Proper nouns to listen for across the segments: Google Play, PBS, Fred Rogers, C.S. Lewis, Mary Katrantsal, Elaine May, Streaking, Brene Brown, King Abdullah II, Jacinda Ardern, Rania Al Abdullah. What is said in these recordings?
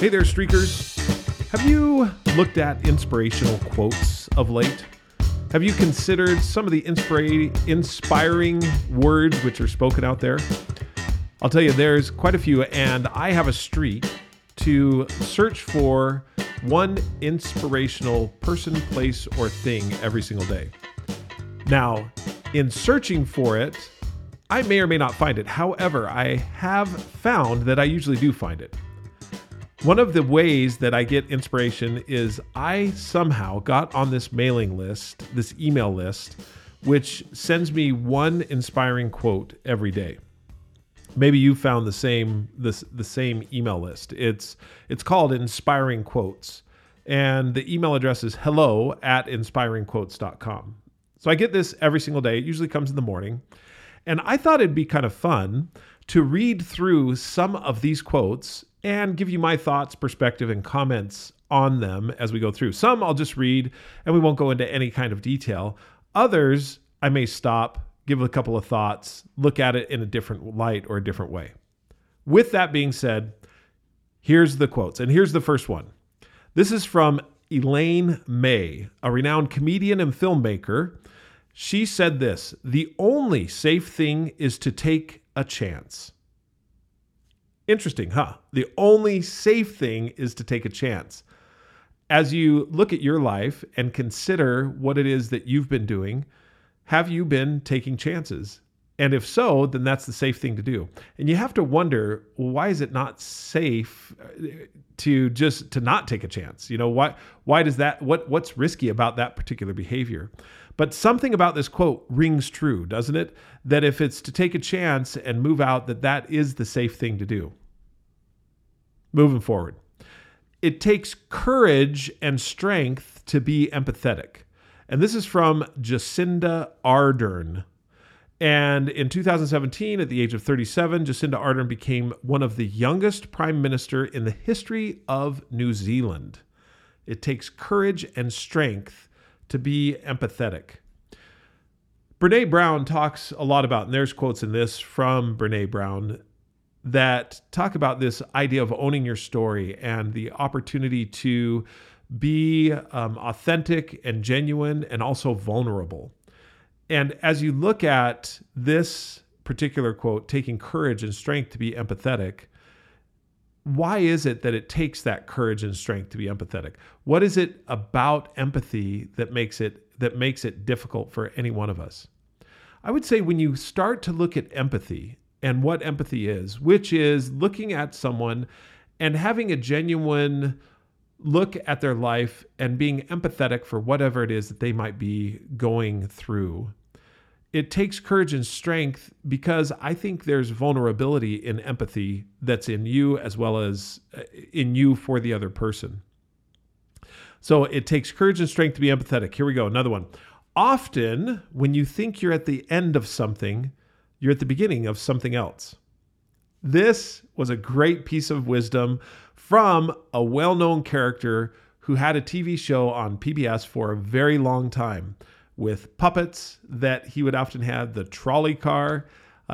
Hey there, streakers. Have you looked at inspirational quotes of late? Have you considered some of the inspiring words which are spoken out there? I'll tell you, there's quite a few, and I have a streak to search for one inspirational person, place, or thing every single day. Now, in searching for it, I may or may not find it. However, I have found that I usually do find it. One of the ways that I get inspiration is I somehow got on this mailing list, this email list, which sends me one inspiring quote every day. Maybe you found the same email list. It's called Inspiring Quotes, and the email address is hello@inspiringquotes.com. So I get this every single day. It usually comes in the morning. And I thought it'd be kind of fun to read through some of these quotes and give you my thoughts, perspective, and comments on them as we go through. Some I'll just read, and we won't go into any kind of detail. Others, I may stop, give a couple of thoughts, look at it in a different light or a different way. With that being said, here's the quotes, and here's the first one. This is from Elaine May, a renowned comedian and filmmaker. She said this: "The only safe thing is to take a chance." Interesting, huh? The only safe thing is to take a chance. As you look at your life and consider what it is that you've been doing, have you been taking chances? And if so, then that's the safe thing to do. And you have to wonder, well, why is it not safe to just to not take a chance? You know, why does that, what's risky about that particular behavior? But something about this quote rings true, doesn't it? That if it's to take a chance and move out, that is the safe thing to do. Moving forward. It takes courage and strength to be empathetic. And this is from Jacinda Ardern. And in 2017, at the age of 37, Jacinda Ardern became one of the youngest prime minister in the history of New Zealand. It takes courage and strength to be empathetic. Brene Brown talks a lot about, and there's quotes in this from Brene Brown that talk about this idea of owning your story and the opportunity to be authentic and genuine and also vulnerable. And as you look at this particular quote, taking courage and strength to be empathetic, why is it that it takes that courage and strength to be empathetic? What is it about empathy that makes it difficult for any one of us? I would say when you start to look at empathy and what empathy is, which is looking at someone and having a genuine look at their life and being empathetic for whatever it is that they might be going through. It takes courage and strength because I think there's vulnerability in empathy that's in you as well as in you for the other person. So it takes courage and strength to be empathetic. Here we go, another one. Often when you think you're at the end of something, you're at the beginning of something else. This was a great piece of wisdom from a well-known character who had a TV show on PBS for a very long time with puppets that he would often have, the trolley car.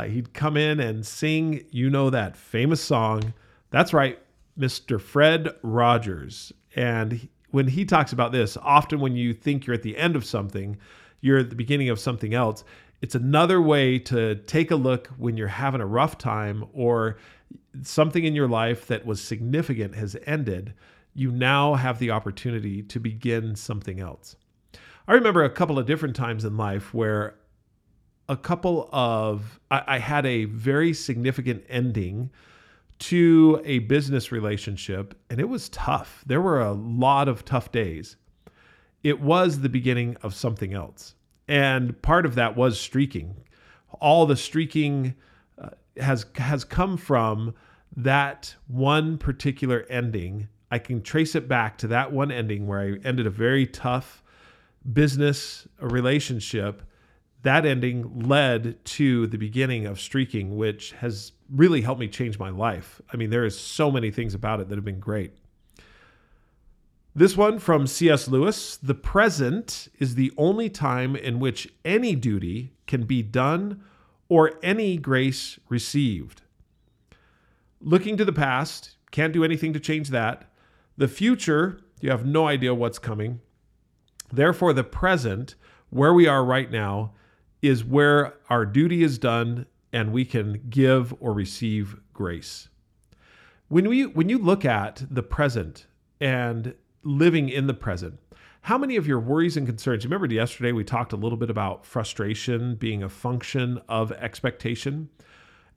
He'd come in and sing, you know, that famous song. That's right, Mr. Fred Rogers. And when he talks about this, often when you think you're at the end of something, you're at the beginning of something else. It's another way to take a look when you're having a rough time or something in your life that was significant has ended. You now have the opportunity to begin something else. I remember a couple of different times in life where I had a very significant ending to a business relationship, and it was tough. There were a lot of tough days. It was the beginning of something else. And part of that was streaking. All the streaking has come from that one particular ending. I can trace it back to that one ending where I ended a very tough business relationship. That ending led to the beginning of streaking, which has really helped me change my life. I mean, there is so many things about it that have been great. This one from C.S. Lewis: the present is the only time in which any duty can be done or any grace received. Looking to the past Can't do anything to change that. The future, you have no idea what's coming. Therefore, the present, where we are right now, is where our duty is done and we can give or receive grace. When you look at the present and living in the present, how many of your worries and concerns, you remember yesterday we talked a little bit about frustration being a function of expectation.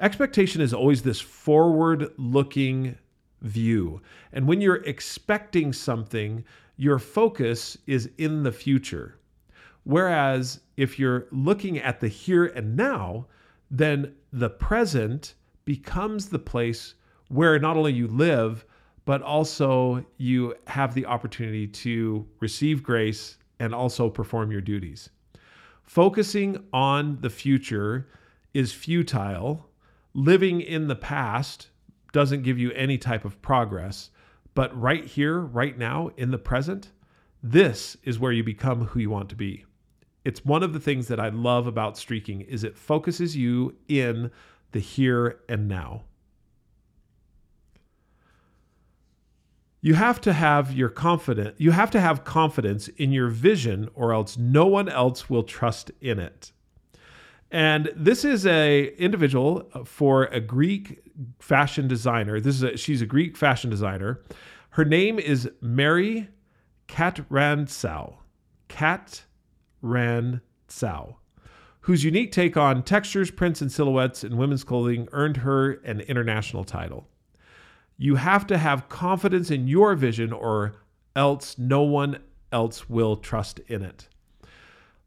Expectation is always this forward-looking view. And when you're expecting something, your focus is in the future. Whereas if you're looking at the here and now, then the present becomes the place where not only you live, but also you have the opportunity to receive grace and also perform your duties. Focusing on the future is futile. Living in the past doesn't give you any type of progress. But right here, right now, in the present, this is where you become who you want to be. It's one of the things that I love about streaking is it focuses you in the here and now. You have to have confidence in your vision, or else no one else will trust in it. And this is a individual for a Greek fashion designer. She's a Greek fashion designer. Her name is Mary Katrantsal. Katrantsal, whose unique take on textures, prints, and silhouettes in women's clothing earned her an international title. You have to have confidence in your vision, or else no one else will trust in it.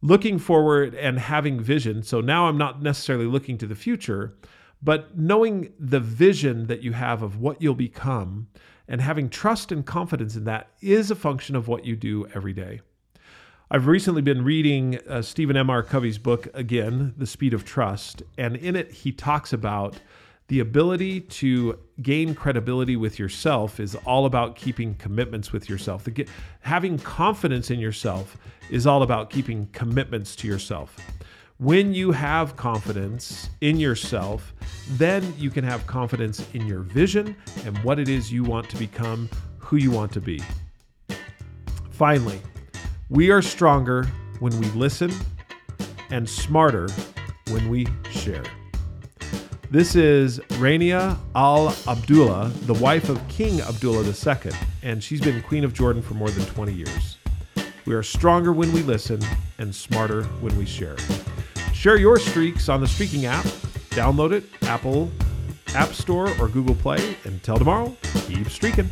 Looking forward and having vision. So now I'm not necessarily looking to the future, but knowing the vision that you have of what you'll become and having trust and confidence in that is a function of what you do every day. I've recently been reading Stephen M. R. Covey's book again, The Speed of Trust, and in it he talks about the ability to gain credibility with yourself is all about keeping commitments with yourself. Having confidence in yourself is all about keeping commitments to yourself. When you have confidence in yourself, then you can have confidence in your vision and what it is you want to become, who you want to be. Finally, we are stronger when we listen and smarter when we share. This is Rania Al Abdullah, the wife of King Abdullah II, and she's been Queen of Jordan for more than 20 years. We are stronger when we listen and smarter when we share. Share your streaks on the Streaking app. Download it, Apple App Store or Google Play, and till tomorrow, keep streaking.